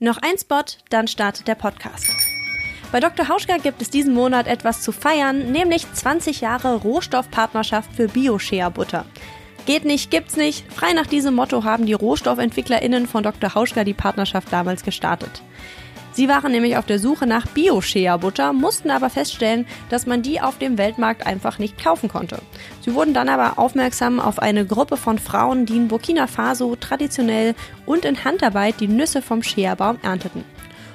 Noch ein Spot, dann startet der Podcast. Bei Dr. Hauschka gibt es diesen Monat etwas zu feiern, nämlich 20 Jahre Rohstoffpartnerschaft für Bio-Shea-Butter. Geht nicht, gibt's nicht. Frei nach diesem Motto haben die RohstoffentwicklerInnen von Dr. Hauschka die Partnerschaft damals gestartet. Sie waren nämlich auf der Suche nach Bio-Shea-Butter, mussten aber feststellen, dass man die auf dem Weltmarkt einfach nicht kaufen konnte. Sie wurden dann aber aufmerksam auf eine Gruppe von Frauen, die in Burkina Faso traditionell und in Handarbeit die Nüsse vom Shea-Baum ernteten.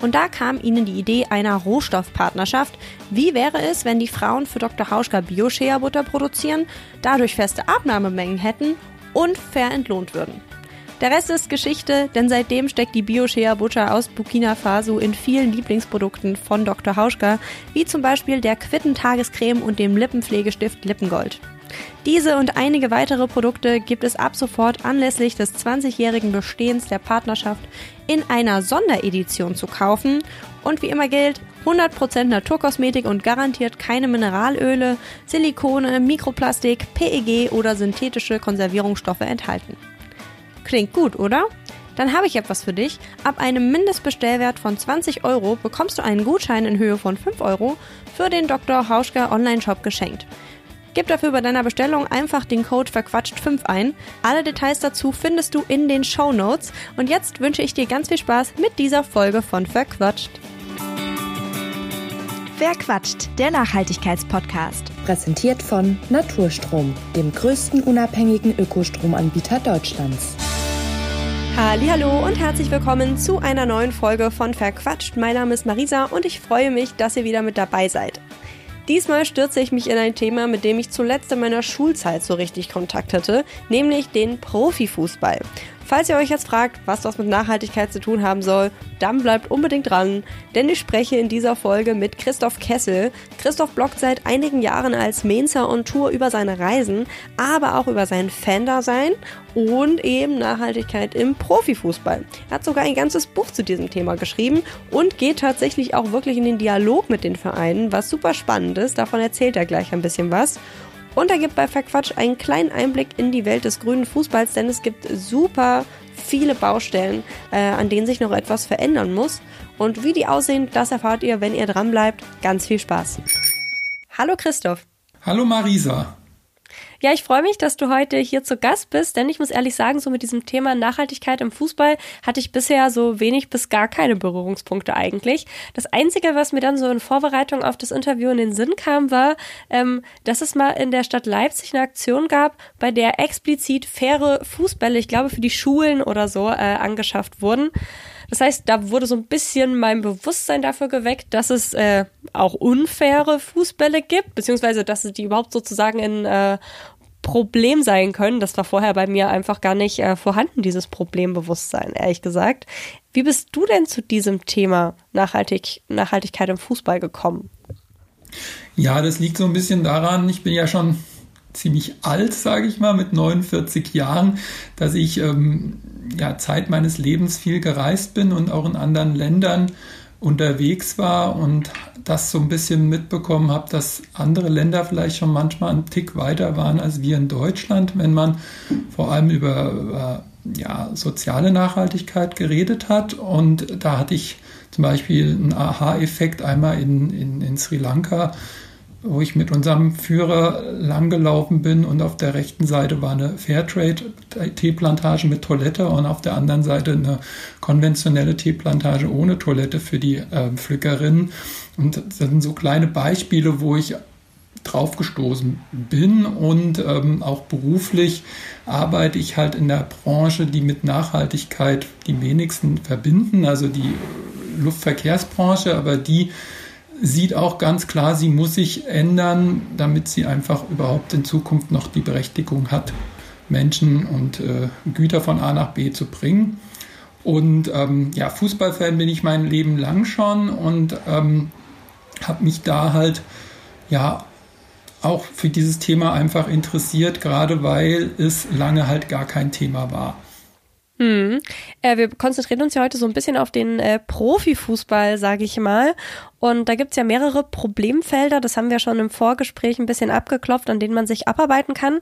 Und da kam ihnen die Idee einer Rohstoffpartnerschaft. Wie wäre es, wenn die Frauen für Dr. Hauschka Bio-Shea-Butter produzieren, dadurch feste Abnahmemengen hätten und fair entlohnt würden? Der Rest ist Geschichte, denn seitdem steckt die Bio-Shea-Butter aus Burkina Faso in vielen Lieblingsprodukten von Dr. Hauschka, wie zum Beispiel der Quitten-Tagescreme und dem Lippenpflegestift Lippengold. Diese und einige weitere Produkte gibt es ab sofort anlässlich des 20-jährigen Bestehens der Partnerschaft in einer Sonderedition zu kaufen. Und wie immer gilt, 100% Naturkosmetik und garantiert keine Mineralöle, Silikone, Mikroplastik, PEG oder synthetische Konservierungsstoffe enthalten. Klingt gut, oder? Dann habe ich etwas für dich. Ab einem Mindestbestellwert von 20 € bekommst du einen Gutschein in Höhe von 5 € für den Dr. Hauschka Online-Shop geschenkt. Gib dafür bei deiner Bestellung einfach den Code Verquatscht5 ein. Alle Details dazu findest du in den Shownotes. Und jetzt wünsche ich dir ganz viel Spaß mit dieser Folge von Verquatscht. Verquatscht, der Nachhaltigkeitspodcast. Präsentiert von Naturstrom, dem größten unabhängigen Ökostromanbieter Deutschlands. Hallihallo und herzlich willkommen zu einer neuen Folge von Verquatscht. Mein Name ist Marisa und ich freue mich, dass ihr wieder mit dabei seid. Diesmal stürze ich mich in ein Thema, mit dem ich zuletzt in meiner Schulzeit so richtig Kontakt hatte, nämlich den Profifußball. Falls ihr euch jetzt fragt, was das mit Nachhaltigkeit zu tun haben soll, dann bleibt unbedingt dran, denn ich spreche in dieser Folge mit Christoph Kessel. Christoph bloggt seit einigen Jahren als Mainzer on Tour über seine Reisen, aber auch über sein Fan-Dasein und eben Nachhaltigkeit im Profifußball. Er hat sogar ein ganzes Buch zu diesem Thema geschrieben und geht tatsächlich auch wirklich in den Dialog mit den Vereinen, was super spannend ist. Davon erzählt er gleich ein bisschen was. Und er gibt bei Verquatscht einen kleinen Einblick in die Welt des grünen Fußballs, denn es gibt super viele Baustellen, an denen sich noch etwas verändern muss. Und wie die aussehen, das erfahrt ihr, wenn ihr dran bleibt. Ganz viel Spaß. Hallo Christoph. Hallo Marisa. Ja, ich freue mich, dass du heute hier zu Gast bist, denn ich muss ehrlich sagen, so mit diesem Thema Nachhaltigkeit im Fußball hatte ich bisher so wenig bis gar keine Berührungspunkte eigentlich. Das Einzige, was mir dann so in Vorbereitung auf das Interview in den Sinn kam, war, dass es mal in der Stadt Leipzig eine Aktion gab, bei der explizit faire Fußbälle, ich glaube für die Schulen oder so, angeschafft wurden. Das heißt, da wurde so ein bisschen mein Bewusstsein dafür geweckt, dass es auch unfaire Fußbälle gibt, beziehungsweise dass die überhaupt sozusagen ein Problem sein können. Das war vorher bei mir einfach gar nicht vorhanden, dieses Problembewusstsein, ehrlich gesagt. Wie bist du denn zu diesem Thema Nachhaltigkeit im Fußball gekommen? Ja, das liegt so ein bisschen daran, ich bin ja schon ziemlich alt, sage ich mal, mit 49 Jahren, dass ich Zeit meines Lebens viel gereist bin und auch in anderen Ländern unterwegs war und das so ein bisschen mitbekommen habe, dass andere Länder vielleicht schon manchmal einen Tick weiter waren als wir in Deutschland, wenn man vor allem über soziale Nachhaltigkeit geredet hat. Und da hatte ich zum Beispiel einen Aha-Effekt einmal in Sri Lanka, wo ich mit unserem Führer langgelaufen bin und auf der rechten Seite war eine Fairtrade-Teeplantage mit Toilette und auf der anderen Seite eine konventionelle Teeplantage ohne Toilette für die Pflückerinnen. Und das sind so kleine Beispiele, wo ich draufgestoßen bin und auch beruflich arbeite ich halt in der Branche, die mit Nachhaltigkeit die wenigsten verbinden, also die Luftverkehrsbranche, aber die sieht auch ganz klar, sie muss sich ändern, damit sie einfach überhaupt in Zukunft noch die Berechtigung hat, Menschen und Güter von A nach B zu bringen. Und Fußballfan bin ich mein Leben lang schon und habe mich da halt auch für dieses Thema einfach interessiert, gerade weil es lange halt gar kein Thema war. Wir konzentrieren uns ja heute so ein bisschen auf den Profifußball, sage ich mal. Und da gibt es ja mehrere Problemfelder, das haben wir schon im Vorgespräch ein bisschen abgeklopft, an denen man sich abarbeiten kann.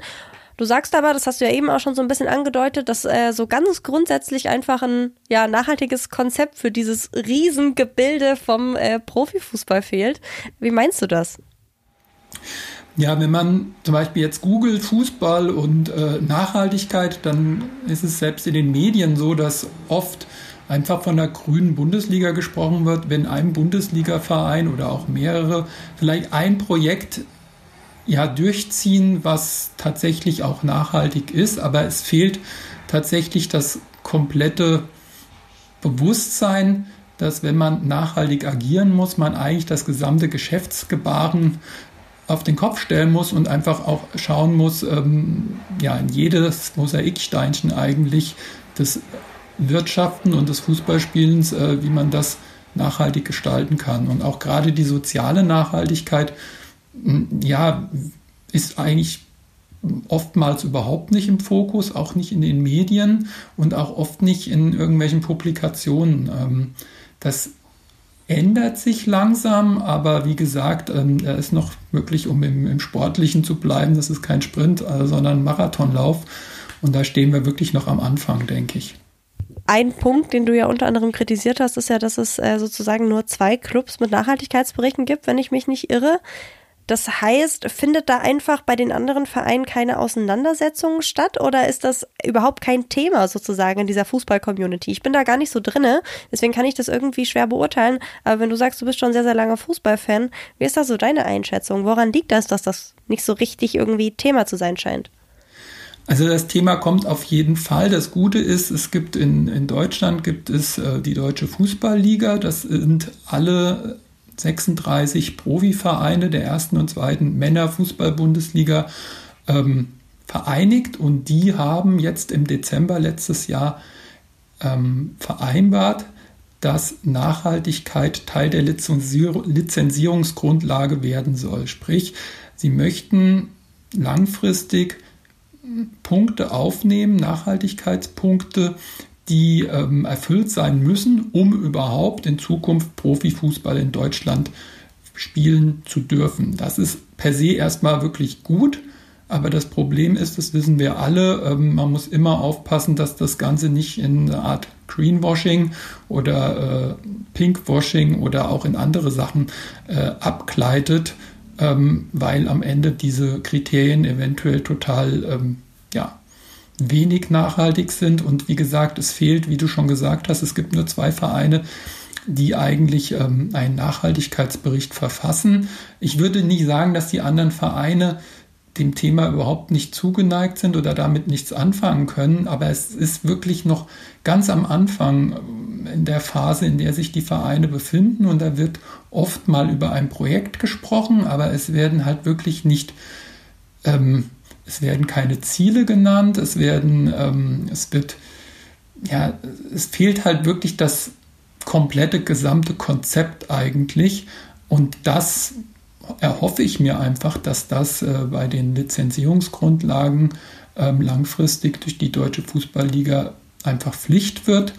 Du sagst aber, das hast du ja eben auch schon so ein bisschen angedeutet, dass so ganz grundsätzlich einfach ein ja nachhaltiges Konzept für dieses Riesengebilde vom Profifußball fehlt. Wie meinst du das? Ja, wenn man zum Beispiel jetzt googelt Fußball und Nachhaltigkeit, dann ist es selbst in den Medien so, dass oft einfach von der grünen Bundesliga gesprochen wird, wenn ein Bundesliga-Verein oder auch mehrere vielleicht ein Projekt ja durchziehen, was tatsächlich auch nachhaltig ist, aber es fehlt tatsächlich das komplette Bewusstsein, dass wenn man nachhaltig agieren muss, man eigentlich das gesamte Geschäftsgebaren auf den Kopf stellen muss und einfach auch schauen muss, ja, in jedes Mosaiksteinchen eigentlich des Wirtschaften und des Fußballspielens, wie man das nachhaltig gestalten kann. Und auch gerade die soziale Nachhaltigkeit, ja, ist eigentlich oftmals überhaupt nicht im Fokus, auch nicht in den Medien und auch oft nicht in irgendwelchen Publikationen. Das ändert sich langsam, aber wie gesagt, da ist noch wirklich, um im Sportlichen zu bleiben, das ist kein Sprint, sondern ein Marathonlauf. Und da stehen wir wirklich noch am Anfang, denke ich. Ein Punkt, den du ja unter anderem kritisiert hast, ist ja, dass es sozusagen nur 2 Clubs mit Nachhaltigkeitsberichten gibt, wenn ich mich nicht irre. Das heißt, findet da einfach bei den anderen Vereinen keine Auseinandersetzung statt oder ist das überhaupt kein Thema sozusagen in dieser Fußball-Community? Ich bin da gar nicht so drinne, deswegen kann ich das irgendwie schwer beurteilen. Aber wenn du sagst, du bist schon sehr, sehr langer Fußballfan, wie ist da so deine Einschätzung? Woran liegt das, dass das nicht so richtig irgendwie Thema zu sein scheint? Also das Thema kommt auf jeden Fall. Das Gute ist, es gibt in Deutschland gibt es die Deutsche Fußballliga. Das sind alle 36 Profivereine der 1. und 2. Männerfußball-Bundesliga vereinigt und die haben jetzt im Dezember letztes Jahr vereinbart, dass Nachhaltigkeit Teil der Lizenzierungsgrundlage werden soll. Sprich, sie möchten langfristig Punkte aufnehmen, Nachhaltigkeitspunkte, die erfüllt sein müssen, um überhaupt in Zukunft Profifußball in Deutschland spielen zu dürfen. Das ist per se erstmal wirklich gut, aber das Problem ist, das wissen wir alle, man muss immer aufpassen, dass das Ganze nicht in eine Art Greenwashing oder Pinkwashing oder auch in andere Sachen abgleitet, weil am Ende diese Kriterien eventuell total wenig nachhaltig sind und wie gesagt, es fehlt, wie du schon gesagt hast, es gibt nur 2 Vereine, die eigentlich einen Nachhaltigkeitsbericht verfassen. Ich würde nicht sagen, dass die anderen Vereine dem Thema überhaupt nicht zugeneigt sind oder damit nichts anfangen können, aber es ist wirklich noch ganz am Anfang in der Phase, in der sich die Vereine befinden und da wird oft mal über ein Projekt gesprochen, aber es werden halt wirklich nicht es werden keine Ziele genannt, es fehlt halt wirklich das komplette gesamte Konzept eigentlich. Und das erhoffe ich mir einfach, dass das bei den Lizenzierungsgrundlagen langfristig durch die Deutsche Fußballliga einfach Pflicht wird.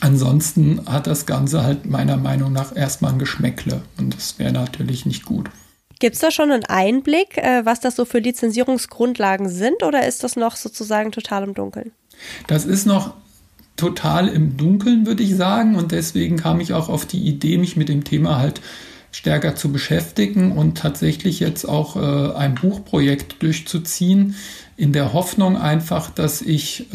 Ansonsten hat das Ganze halt meiner Meinung nach erstmal ein Geschmäckle und das wäre natürlich nicht gut. Gibt es da schon einen Einblick, was das so für Lizenzierungsgrundlagen sind oder ist das noch sozusagen total im Dunkeln? Das ist noch total im Dunkeln, würde ich sagen. Und deswegen kam ich auch auf die Idee, mich mit dem Thema halt stärker zu beschäftigen und tatsächlich jetzt auch ein Buchprojekt durchzuziehen, in der Hoffnung einfach, dass ich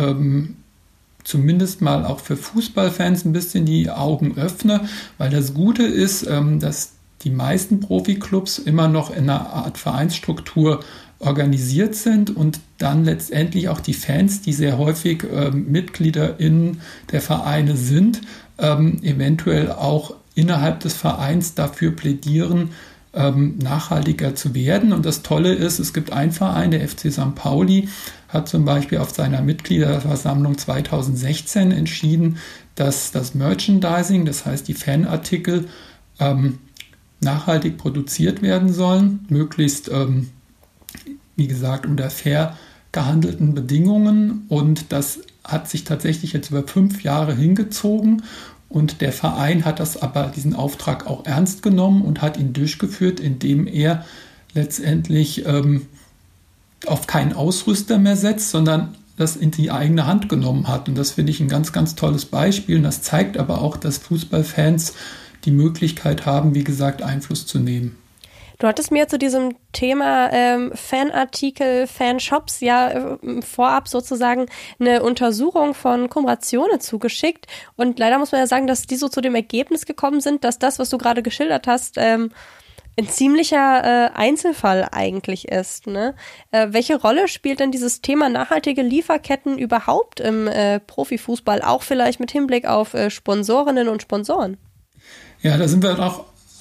zumindest mal auch für Fußballfans ein bisschen die Augen öffne, weil das Gute ist, dass die meisten Profiklubs immer noch in einer Art Vereinsstruktur organisiert sind und dann letztendlich auch die Fans, die sehr häufig MitgliederInnen der Vereine sind, eventuell auch innerhalb des Vereins dafür plädieren, nachhaltiger zu werden. Und das Tolle ist, es gibt einen Verein, der FC St. Pauli, hat zum Beispiel auf seiner Mitgliederversammlung 2016 entschieden, dass das Merchandising, das heißt die Fanartikel, nachhaltig produziert werden sollen, möglichst, wie gesagt, unter fair gehandelten Bedingungen. Und das hat sich tatsächlich jetzt über 5 Jahre hingezogen. Und der Verein hat das aber, diesen Auftrag auch ernst genommen und hat ihn durchgeführt, indem er letztendlich auf keinen Ausrüster mehr setzt, sondern das in die eigene Hand genommen hat. Und das finde ich ein ganz, ganz tolles Beispiel. Und das zeigt aber auch, dass Fußballfans die Möglichkeit haben, wie gesagt, Einfluss zu nehmen. Du hattest mir zu diesem Thema Fanartikel, Fanshops ja vorab sozusagen eine Untersuchung von Kumrationen zugeschickt. Und leider muss man ja sagen, dass die so zu dem Ergebnis gekommen sind, dass das, was du gerade geschildert hast, ein ziemlicher Einzelfall eigentlich ist, ne? Welche Rolle spielt denn dieses Thema nachhaltige Lieferketten überhaupt im Profifußball, auch vielleicht mit Hinblick auf Sponsorinnen und Sponsoren? Ja, da sind wir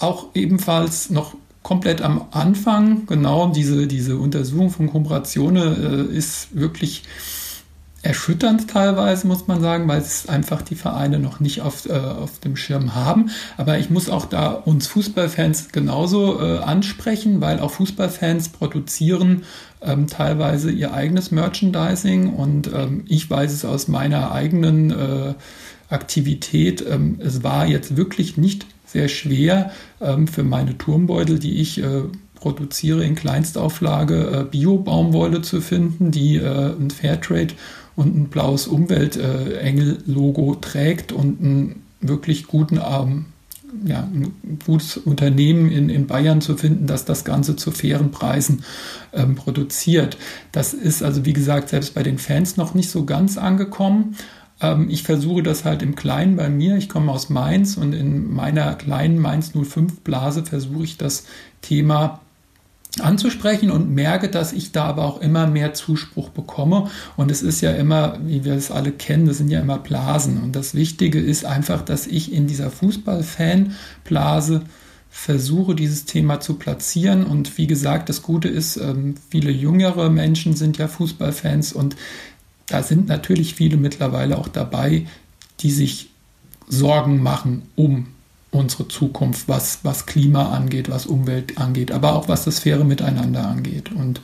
auch ebenfalls noch komplett am Anfang. Genau, diese Untersuchung von Kumrationen ist wirklich erschütternd teilweise, muss man sagen, weil es einfach die Vereine noch nicht auf dem Schirm haben. Aber ich muss auch da uns Fußballfans genauso ansprechen, weil auch Fußballfans produzieren teilweise ihr eigenes Merchandising. Und ich weiß es aus meiner eigenen Aktivität. Es war jetzt wirklich nicht sehr schwer für meine Turmbeutel, die ich produziere in Kleinstauflage, Bio-Baumwolle zu finden, die ein Fairtrade und ein blaues Umweltengel-Logo trägt und einen wirklich ein gutes Unternehmen in Bayern zu finden, dass das Ganze zu fairen Preisen produziert. Das ist also, wie gesagt, selbst bei den Fans noch nicht so ganz angekommen. Ich versuche das halt im Kleinen bei mir. Ich komme aus Mainz und in meiner kleinen Mainz 05 Blase versuche ich das Thema anzusprechen und merke, dass ich da aber auch immer mehr Zuspruch bekomme. Und es ist ja immer, wie wir es alle kennen, das sind ja immer Blasen. Und das Wichtige ist einfach, dass ich in dieser Fußballfanblase versuche, dieses Thema zu platzieren. Und wie gesagt, das Gute ist, viele jüngere Menschen sind ja Fußballfans und da sind natürlich viele mittlerweile auch dabei, die sich Sorgen machen um unsere Zukunft, was Klima angeht, was Umwelt angeht, aber auch was das faire Miteinander angeht. Und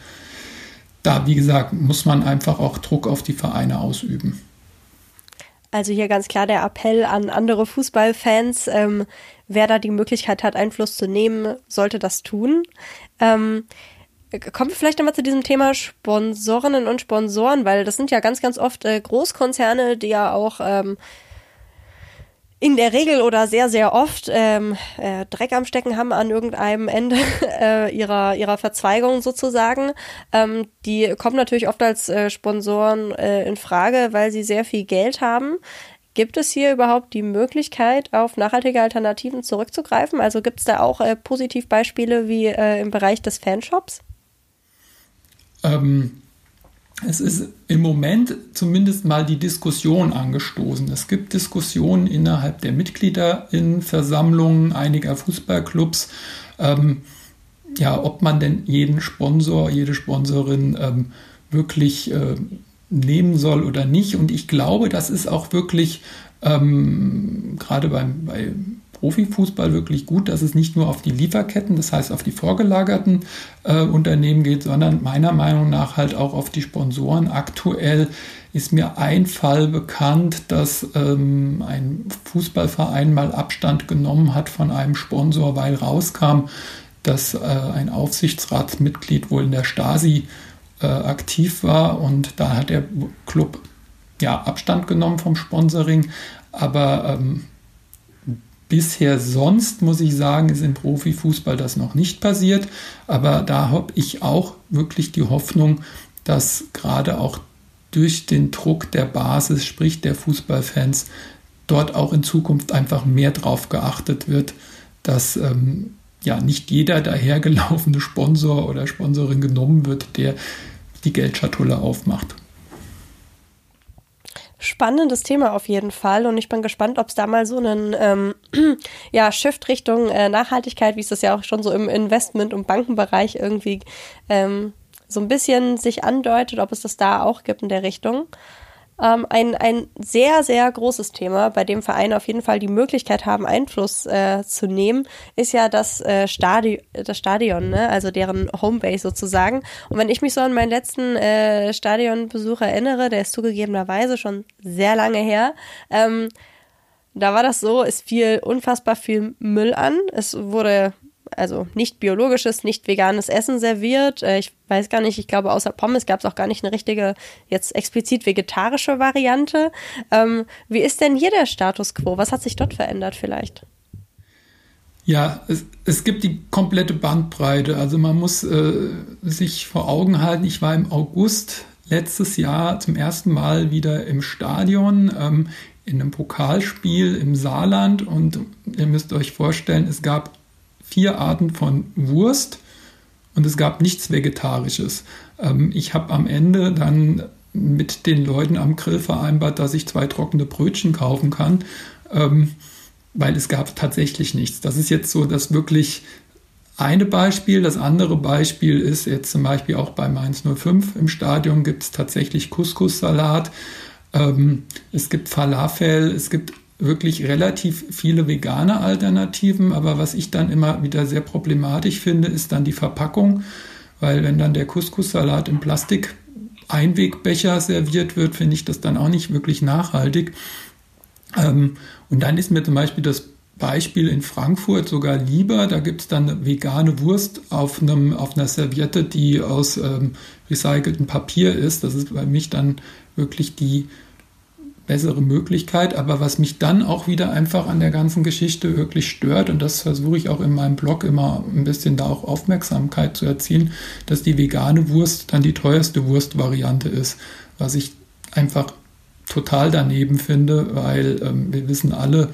da, wie gesagt, muss man einfach auch Druck auf die Vereine ausüben. Also hier ganz klar der Appell an andere Fußballfans, wer da die Möglichkeit hat, Einfluss zu nehmen, sollte das tun. Kommen wir vielleicht nochmal zu diesem Thema Sponsorinnen und Sponsoren, weil das sind ja ganz, ganz oft Großkonzerne, die ja auch in der Regel oder sehr, sehr oft Dreck am Stecken haben an irgendeinem Ende ihrer Verzweigung sozusagen. Die kommen natürlich oft als Sponsoren in Frage, weil sie sehr viel Geld haben. Gibt es hier überhaupt die Möglichkeit, auf nachhaltige Alternativen zurückzugreifen? Also gibt es da auch Positivbeispiele wie im Bereich des Fanshops? Es ist im Moment zumindest mal die Diskussion angestoßen. Es gibt Diskussionen innerhalb der MitgliederInnenversammlungen einiger Fußballclubs, ob man denn jeden Sponsor, jede Sponsorin wirklich nehmen soll oder nicht. Und ich glaube, das ist auch wirklich gerade bei Profifußball wirklich gut, dass es nicht nur auf die Lieferketten, das heißt auf die vorgelagerten Unternehmen geht, sondern meiner Meinung nach halt auch auf die Sponsoren. Aktuell ist mir ein Fall bekannt, dass ein Fußballverein mal Abstand genommen hat von einem Sponsor, weil rauskam, dass ein Aufsichtsratsmitglied wohl in der Stasi aktiv war, und da hat der Club Abstand genommen vom Sponsoring. Aber bisher sonst, muss ich sagen, ist im Profifußball das noch nicht passiert. Aber da habe ich auch wirklich die Hoffnung, dass gerade auch durch den Druck der Basis, sprich der Fußballfans, dort auch in Zukunft einfach mehr drauf geachtet wird, dass nicht jeder dahergelaufene Sponsor oder Sponsorin genommen wird, der die Geldschatulle aufmacht. Spannendes Thema auf jeden Fall, und ich bin gespannt, ob es da mal so einen Shift Richtung Nachhaltigkeit, wie es das ja auch schon so im Investment- und Bankenbereich irgendwie so ein bisschen sich andeutet, ob es das da auch gibt in der Richtung. Ein sehr, sehr großes Thema, bei dem Vereine auf jeden Fall die Möglichkeit haben, Einfluss zu nehmen, ist ja das Stadion, ne? Also deren Homebase sozusagen. Und wenn ich mich so an meinen letzten Stadionbesuch erinnere, der ist zugegebenerweise schon sehr lange her, da war das so, es fiel unfassbar viel Müll an. Es wurde also nicht biologisches, nicht veganes Essen serviert. Ich weiß gar nicht, ich glaube, außer Pommes gab es auch gar nicht eine richtige, jetzt explizit vegetarische Variante. Wie ist denn hier der Status quo? Was hat sich dort verändert vielleicht? Ja, es gibt die komplette Bandbreite. Also man muss sich vor Augen halten, ich war im August letztes Jahr zum ersten Mal wieder im Stadion, in einem Pokalspiel im Saarland, und ihr müsst euch vorstellen, es gab 4 Arten von Wurst und es gab nichts Vegetarisches. Ich habe am Ende dann mit den Leuten am Grill vereinbart, dass ich 2 trockene Brötchen kaufen kann, weil es gab tatsächlich nichts. Das ist jetzt so das wirklich eine Beispiel. Das andere Beispiel ist jetzt zum Beispiel auch bei Mainz 05 im Stadion gibt es tatsächlich Couscous-Salat, es gibt Falafel, es gibt wirklich relativ viele vegane Alternativen, aber was ich dann immer wieder sehr problematisch finde, ist dann die Verpackung, weil wenn dann der Couscous-Salat im Plastik-Einwegbecher serviert wird, finde ich das dann auch nicht wirklich nachhaltig. Und dann ist mir zum Beispiel das Beispiel in Frankfurt sogar lieber, da gibt es dann eine vegane Wurst auf einer Serviette, die aus recyceltem Papier ist. Das ist bei mich dann wirklich die bessere Möglichkeit. Aber was mich dann auch wieder einfach an der ganzen Geschichte wirklich stört, und das versuche ich auch in meinem Blog immer ein bisschen da auch Aufmerksamkeit zu erzielen, dass die vegane Wurst dann die teuerste Wurstvariante ist, was ich einfach total daneben finde, weil wir wissen alle,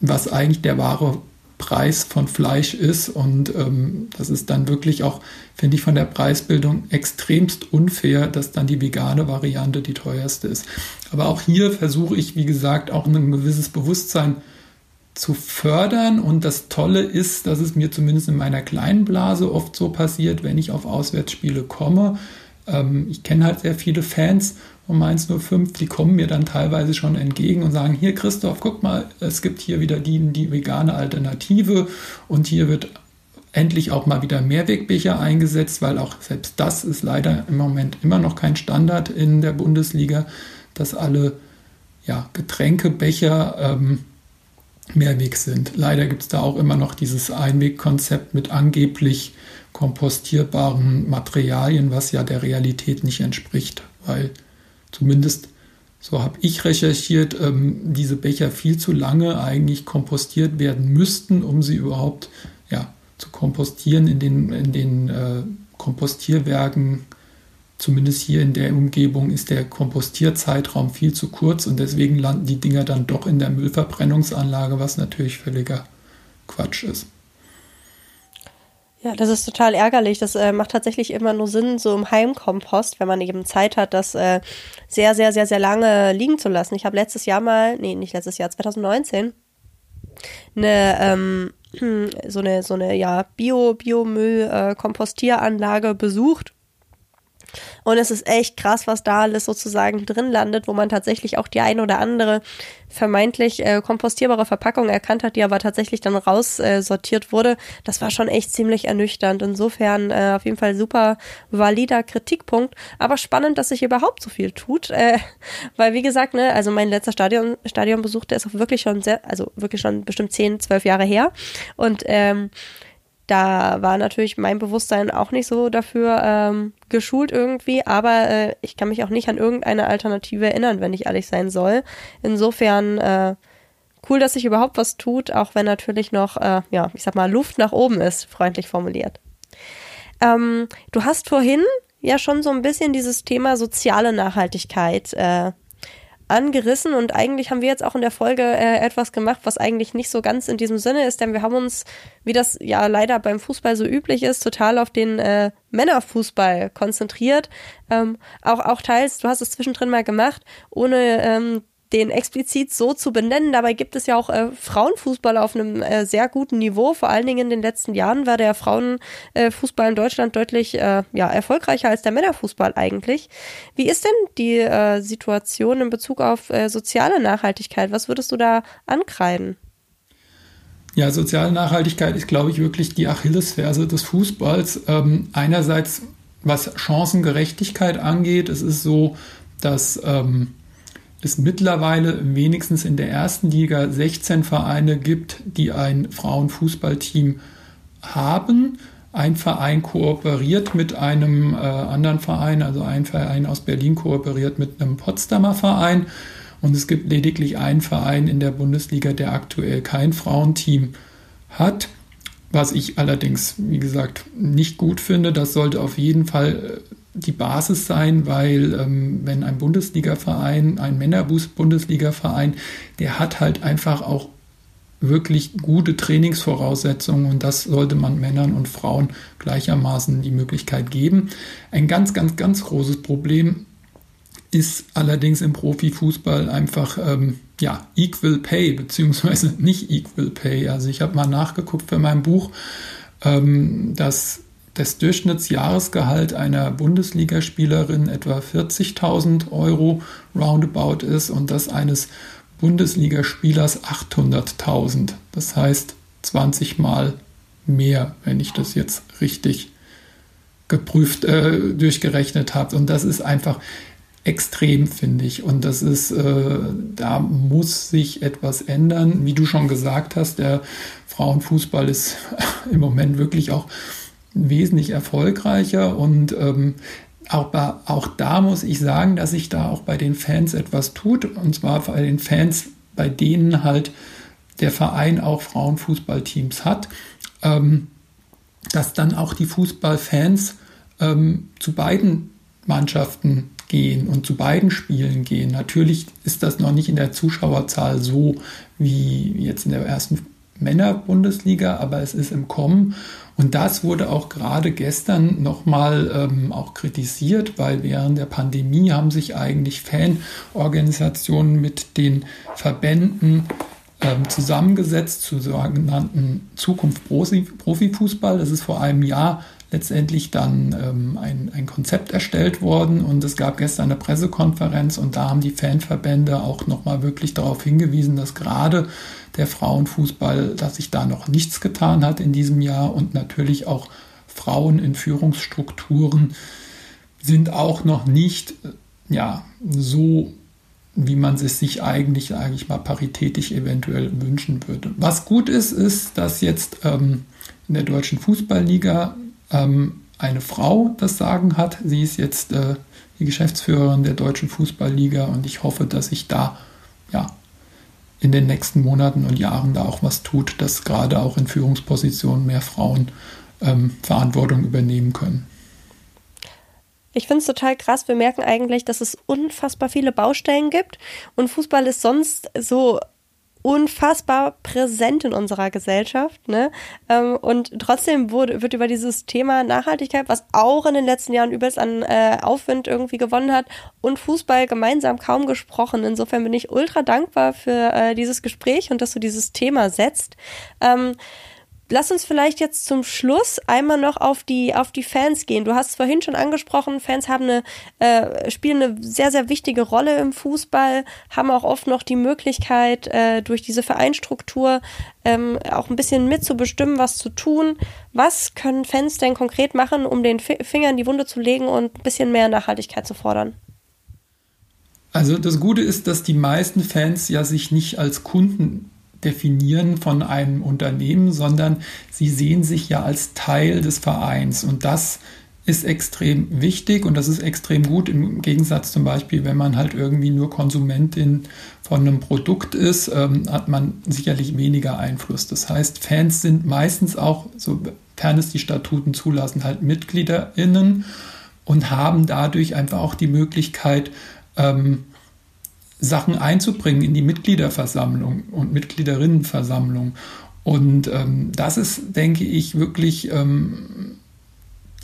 was eigentlich der wahre Preis von Fleisch ist, und das ist dann wirklich auch, finde ich, von der Preisbildung extremst unfair, dass dann die vegane Variante die teuerste ist. Aber auch hier versuche ich, wie gesagt, auch ein gewisses Bewusstsein zu fördern, und das Tolle ist, dass es mir zumindest in meiner kleinen Blase oft so passiert, wenn ich auf Auswärtsspiele komme. Ich kenne halt sehr viele Fans von Mainz 05, die kommen mir dann teilweise schon entgegen und sagen, hier Christoph, guck mal, es gibt hier wieder die vegane Alternative, und hier wird endlich auch mal wieder Mehrwegbecher eingesetzt, weil auch selbst das ist leider im Moment immer noch kein Standard in der Bundesliga, dass alle Getränkebecher Mehrweg sind. Leider gibt es da auch immer noch dieses Einwegkonzept mit angeblich kompostierbaren Materialien, was ja der Realität nicht entspricht, weil zumindest, so habe ich recherchiert, diese Becher viel zu lange eigentlich kompostiert werden müssten, um sie überhaupt zu kompostieren in den Kompostierwerken. Zumindest hier in der Umgebung ist der Kompostierzeitraum viel zu kurz, und deswegen landen die Dinger dann doch in der Müllverbrennungsanlage, was natürlich völliger Quatsch ist. Ja, das ist total ärgerlich. Das macht tatsächlich immer nur Sinn, so im Heimkompost, wenn man eben Zeit hat, das sehr, sehr, sehr, sehr lange liegen zu lassen. Ich habe 2019, eine Biomüll-Kompostieranlage besucht. Und es ist echt krass, was da alles sozusagen drin landet, wo man tatsächlich auch die ein oder andere vermeintlich kompostierbare Verpackung erkannt hat, die aber tatsächlich dann raussortiert wurde. Das war schon echt ziemlich ernüchternd. Insofern auf jeden Fall super valider Kritikpunkt, aber spannend, dass sich überhaupt so viel tut, weil wie gesagt, also mein letzter Stadionbesuch, der ist auch wirklich schon bestimmt 10-12 Jahre her, und da war natürlich mein Bewusstsein auch nicht so dafür geschult irgendwie, aber ich kann mich auch nicht an irgendeine Alternative erinnern, wenn ich ehrlich sein soll. Insofern cool, dass sich überhaupt was tut, auch wenn natürlich noch, Luft nach oben ist, freundlich formuliert. Du hast vorhin ja schon so ein bisschen dieses Thema soziale Nachhaltigkeit angerissen, und eigentlich haben wir jetzt auch in der Folge etwas gemacht, was eigentlich nicht so ganz in diesem Sinne ist, denn wir haben uns, wie das ja leider beim Fußball so üblich ist, total auf den Männerfußball konzentriert. Auch teils, du hast es zwischendrin mal gemacht, ohne den explizit so zu benennen. Dabei gibt es ja auch Frauenfußball auf einem sehr guten Niveau. Vor allen Dingen in den letzten Jahren war der Frauenfußball in Deutschland deutlich erfolgreicher als der Männerfußball eigentlich. Wie ist denn die Situation in Bezug auf soziale Nachhaltigkeit? Was würdest du da ankreiden? Ja, soziale Nachhaltigkeit ist, glaube ich, wirklich die Achillesferse des Fußballs. Einerseits, was Chancengerechtigkeit angeht, es ist so, dass es mittlerweile wenigstens in der ersten Liga 16 Vereine gibt, die ein Frauenfußballteam haben. Ein Verein kooperiert mit einem anderen Verein, also ein Verein aus Berlin kooperiert mit einem Potsdamer Verein. Und es gibt lediglich einen Verein in der Bundesliga, der aktuell kein Frauenteam hat. Was ich allerdings, wie gesagt, nicht gut finde. Das sollte auf jeden Fall die Basis sein, weil wenn ein Bundesliga-Verein, ein Männer-Bundesliga-Verein, der hat halt einfach auch wirklich gute Trainingsvoraussetzungen und das sollte man Männern und Frauen gleichermaßen die Möglichkeit geben. Ein ganz, ganz, ganz großes Problem ist allerdings im Profifußball einfach Equal Pay beziehungsweise nicht Equal Pay. Also ich habe mal nachgeguckt für mein Buch, dass das Durchschnittsjahresgehalt einer Bundesligaspielerin etwa 40.000 Euro roundabout ist und das eines Bundesligaspielers 800.000. Das heißt 20 Mal mehr, wenn ich das jetzt richtig durchgerechnet habe. Und das ist einfach extrem, finde ich. Und das ist, da muss sich etwas ändern. Wie du schon gesagt hast, der Frauenfußball ist im Moment wirklich auch wesentlich erfolgreicher und auch da muss ich sagen, dass sich da auch bei den Fans etwas tut. Und zwar bei den Fans, bei denen halt der Verein auch Frauenfußballteams hat, dass dann auch die Fußballfans zu beiden Mannschaften gehen und zu beiden Spielen gehen. Natürlich ist das noch nicht in der Zuschauerzahl so wie jetzt in der ersten Männer-Bundesliga, aber es ist im Kommen. Und das wurde auch gerade gestern nochmal auch kritisiert, weil während der Pandemie haben sich eigentlich Fanorganisationen mit den Verbänden zusammengesetzt zu sogenannten Zukunft Profifußball. Das ist vor einem Jahr letztendlich dann ein Konzept erstellt worden und es gab gestern eine Pressekonferenz und da haben die Fanverbände auch nochmal wirklich darauf hingewiesen, dass gerade der Frauenfußball, dass sich da noch nichts getan hat in diesem Jahr und natürlich auch Frauen in Führungsstrukturen sind auch noch nicht so, wie man es sich eigentlich, sage ich mal, paritätisch eventuell wünschen würde. Was gut ist, ist, dass jetzt in der Deutschen Fußballliga eine Frau das Sagen hat. Sie ist jetzt die Geschäftsführerin der Deutschen Fußballliga und ich hoffe, dass sich da in den nächsten Monaten und Jahren da auch was tut, dass gerade auch in Führungspositionen mehr Frauen Verantwortung übernehmen können. Ich finde es total krass. Wir merken eigentlich, dass es unfassbar viele Baustellen gibt und Fußball ist sonst so unfassbar präsent in unserer Gesellschaft, ne? Und trotzdem wird über dieses Thema Nachhaltigkeit, was auch in den letzten Jahren übelst an Aufwind irgendwie gewonnen hat, und Fußball gemeinsam kaum gesprochen. Insofern bin ich ultra dankbar für dieses Gespräch und dass du dieses Thema setzt. Lass uns vielleicht jetzt zum Schluss einmal noch auf die Fans gehen. Du hast es vorhin schon angesprochen, Fans haben spielen eine sehr, sehr wichtige Rolle im Fußball, haben auch oft noch die Möglichkeit, durch diese Vereinsstruktur auch ein bisschen mitzubestimmen, was zu tun. Was können Fans denn konkret machen, um den Finger in die Wunde zu legen und ein bisschen mehr Nachhaltigkeit zu fordern? Also das Gute ist, dass die meisten Fans sich nicht als Kunden definieren von einem Unternehmen, sondern sie sehen sich als Teil des Vereins und das ist extrem wichtig und das ist extrem gut im Gegensatz zum Beispiel, wenn man halt irgendwie nur Konsumentin von einem Produkt ist, hat man sicherlich weniger Einfluss. Das heißt, Fans sind meistens auch, sofern es die Statuten zulassen, halt MitgliederInnen und haben dadurch einfach auch die Möglichkeit, Sachen einzubringen in die Mitgliederversammlung und Mitgliederinnenversammlung. Und das ist, denke ich, wirklich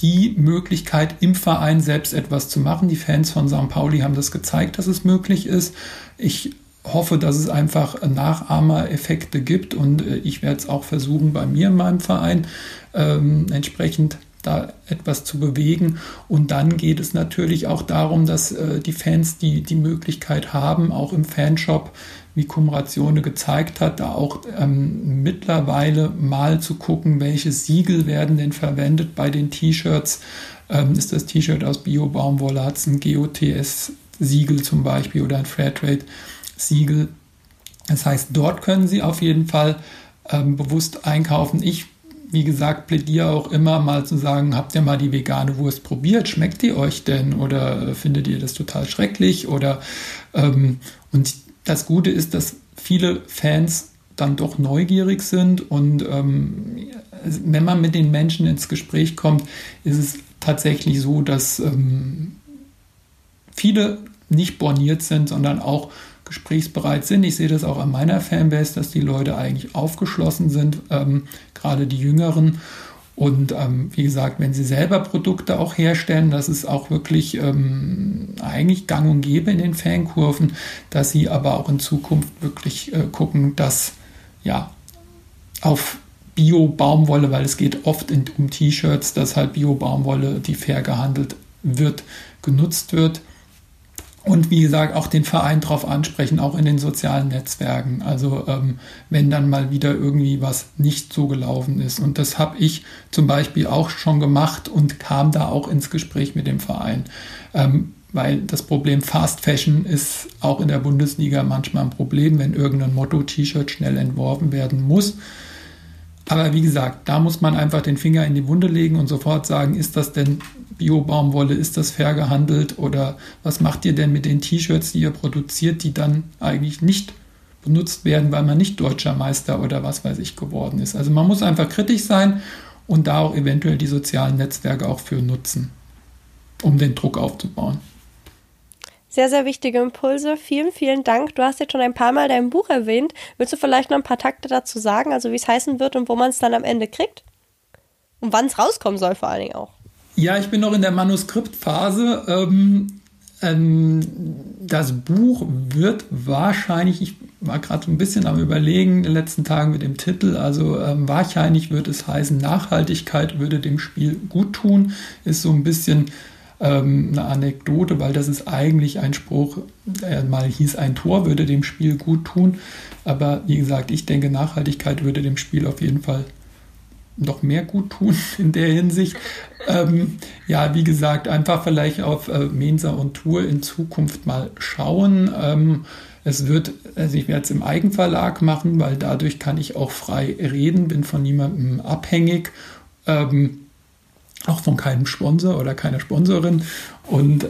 die Möglichkeit, im Verein selbst etwas zu machen. Die Fans von St. Pauli haben das gezeigt, dass es möglich ist. Ich hoffe, dass es einfach Nachahmereffekte gibt und ich werde es auch versuchen, bei mir in meinem Verein entsprechend da etwas zu bewegen. Und dann geht es natürlich auch darum, dass die Fans, die Möglichkeit haben, auch im Fanshop, wie Kumrationen gezeigt hat, da auch mittlerweile mal zu gucken, welche Siegel werden denn verwendet bei den T-Shirts. Ist das T-Shirt aus Bio-Baumwolle, hat es ein GOTS-Siegel zum Beispiel oder ein Fairtrade-Siegel. Das heißt, dort können Sie auf jeden Fall bewusst einkaufen. Ich wie gesagt, plädiere auch immer mal zu sagen, habt ihr mal die vegane Wurst probiert? Schmeckt die euch denn? Oder findet ihr das total schrecklich? Oder und das Gute ist, dass viele Fans dann doch neugierig sind und wenn man mit den Menschen ins Gespräch kommt, ist es tatsächlich so, dass viele nicht borniert sind, sondern auch gesprächsbereit sind. Ich sehe das auch an meiner Fanbase, dass die Leute eigentlich aufgeschlossen sind, gerade die Jüngeren. Und wie gesagt, wenn sie selber Produkte auch herstellen, das ist auch wirklich eigentlich gang und gäbe in den Fankurven, dass sie aber auch in Zukunft wirklich gucken, dass ja auf Bio-Baumwolle, weil es geht oft um T-Shirts, dass halt Bio-Baumwolle, die fair gehandelt wird, genutzt wird. Und wie gesagt, auch den Verein drauf ansprechen, auch in den sozialen Netzwerken. Also wenn dann mal wieder irgendwie was nicht so gelaufen ist. Und das habe ich zum Beispiel auch schon gemacht und kam da auch ins Gespräch mit dem Verein. Weil das Problem Fast Fashion ist auch in der Bundesliga manchmal ein Problem, wenn irgendein Motto-T-Shirt schnell entworfen werden muss. Aber wie gesagt, da muss man einfach den Finger in die Wunde legen und sofort sagen, ist das denn Bio-Baumwolle, ist das fair gehandelt oder was macht ihr denn mit den T-Shirts, die ihr produziert, die dann eigentlich nicht benutzt werden, weil man nicht deutscher Meister oder was weiß ich geworden ist. Also man muss einfach kritisch sein und da auch eventuell die sozialen Netzwerke auch für nutzen, um den Druck aufzubauen. Sehr, sehr wichtige Impulse. Vielen, vielen Dank. Du hast jetzt schon ein paar Mal dein Buch erwähnt. Willst du vielleicht noch ein paar Takte dazu sagen, also wie es heißen wird und wo man es dann am Ende kriegt? Und wann es rauskommen soll vor allen Dingen auch. Ja, ich bin noch in der Manuskriptphase. Das Buch wird wahrscheinlich, ich war gerade so ein bisschen am Überlegen in den letzten Tagen mit dem Titel, also wahrscheinlich wird es heißen, Nachhaltigkeit würde dem Spiel gut tun, ist so ein bisschen eine Anekdote, weil das ist eigentlich ein Spruch, mal hieß, ein Tor würde dem Spiel gut tun, aber wie gesagt, ich denke, Nachhaltigkeit würde dem Spiel auf jeden Fall noch mehr gut tun in der Hinsicht. Ja, wie gesagt, einfach vielleicht auf Mensa und Tour in Zukunft mal schauen. Also ich werde es im Eigenverlag machen, weil dadurch kann ich auch frei reden, bin von niemandem abhängig. Auch von keinem Sponsor oder keiner Sponsorin. Und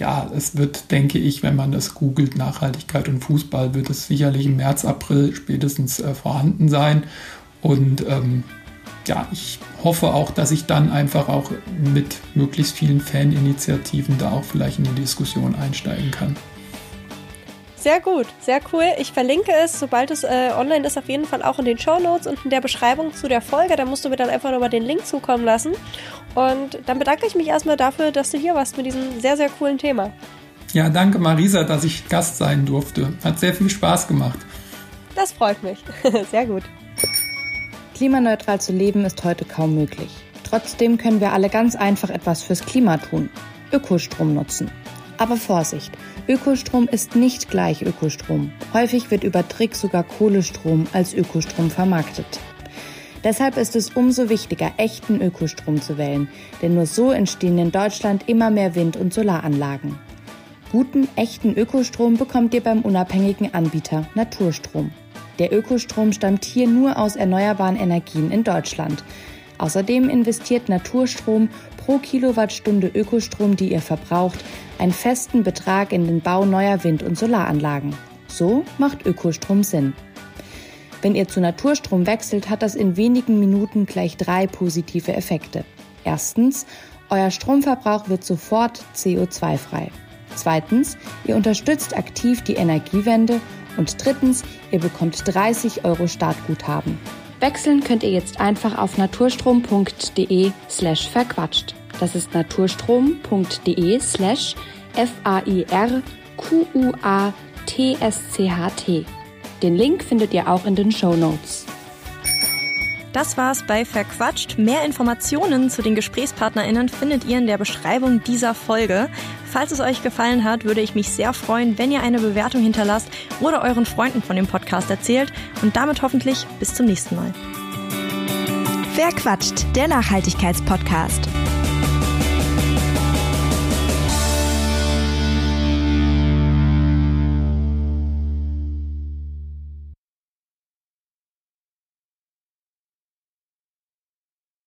ja, es wird, denke ich, wenn man das googelt, Nachhaltigkeit und Fußball, wird es sicherlich im März, April spätestens vorhanden sein. Und ja, ich hoffe auch, dass ich dann einfach auch mit möglichst vielen Faninitiativen da auch vielleicht in die Diskussion einsteigen kann. Sehr gut, sehr cool. Ich verlinke es, sobald es online ist, auf jeden Fall auch in den Shownotes und in der Beschreibung zu der Folge. Da musst du mir dann einfach nochmal den Link zukommen lassen. Und dann bedanke ich mich erstmal dafür, dass du hier warst mit diesem sehr, sehr coolen Thema. Ja, danke Marisa, dass ich Gast sein durfte. Hat sehr viel Spaß gemacht. Das freut mich. Sehr gut. Klimaneutral zu leben ist heute kaum möglich. Trotzdem können wir alle ganz einfach etwas fürs Klima tun. Ökostrom nutzen. Aber Vorsicht, Ökostrom ist nicht gleich Ökostrom. Häufig wird über Trick sogar Kohlestrom als Ökostrom vermarktet. Deshalb ist es umso wichtiger, echten Ökostrom zu wählen, denn nur so entstehen in Deutschland immer mehr Wind- und Solaranlagen. Guten, echten Ökostrom bekommt ihr beim unabhängigen Anbieter Naturstrom. Der Ökostrom stammt hier nur aus erneuerbaren Energien in Deutschland. Außerdem investiert Naturstrom pro Kilowattstunde Ökostrom, die ihr verbraucht, einen festen Betrag in den Bau neuer Wind- und Solaranlagen. So macht Ökostrom Sinn. Wenn ihr zu Naturstrom wechselt, hat das in wenigen Minuten gleich 3 positive Effekte. Erstens, euer Stromverbrauch wird sofort CO2-frei. Zweitens, ihr unterstützt aktiv die Energiewende. Und drittens, ihr bekommt 30 € Startguthaben. Wechseln könnt ihr jetzt einfach auf naturstrom.de/verquatscht. Das ist naturstrom.de/fairquatscht. Den Link findet ihr auch in den Shownotes. Das war's bei Verquatscht. Mehr Informationen zu den GesprächspartnerInnen findet ihr in der Beschreibung dieser Folge. Falls es euch gefallen hat, würde ich mich sehr freuen, wenn ihr eine Bewertung hinterlasst oder euren Freunden von dem Podcast erzählt. Und damit hoffentlich bis zum nächsten Mal. Verquatscht, der Nachhaltigkeitspodcast.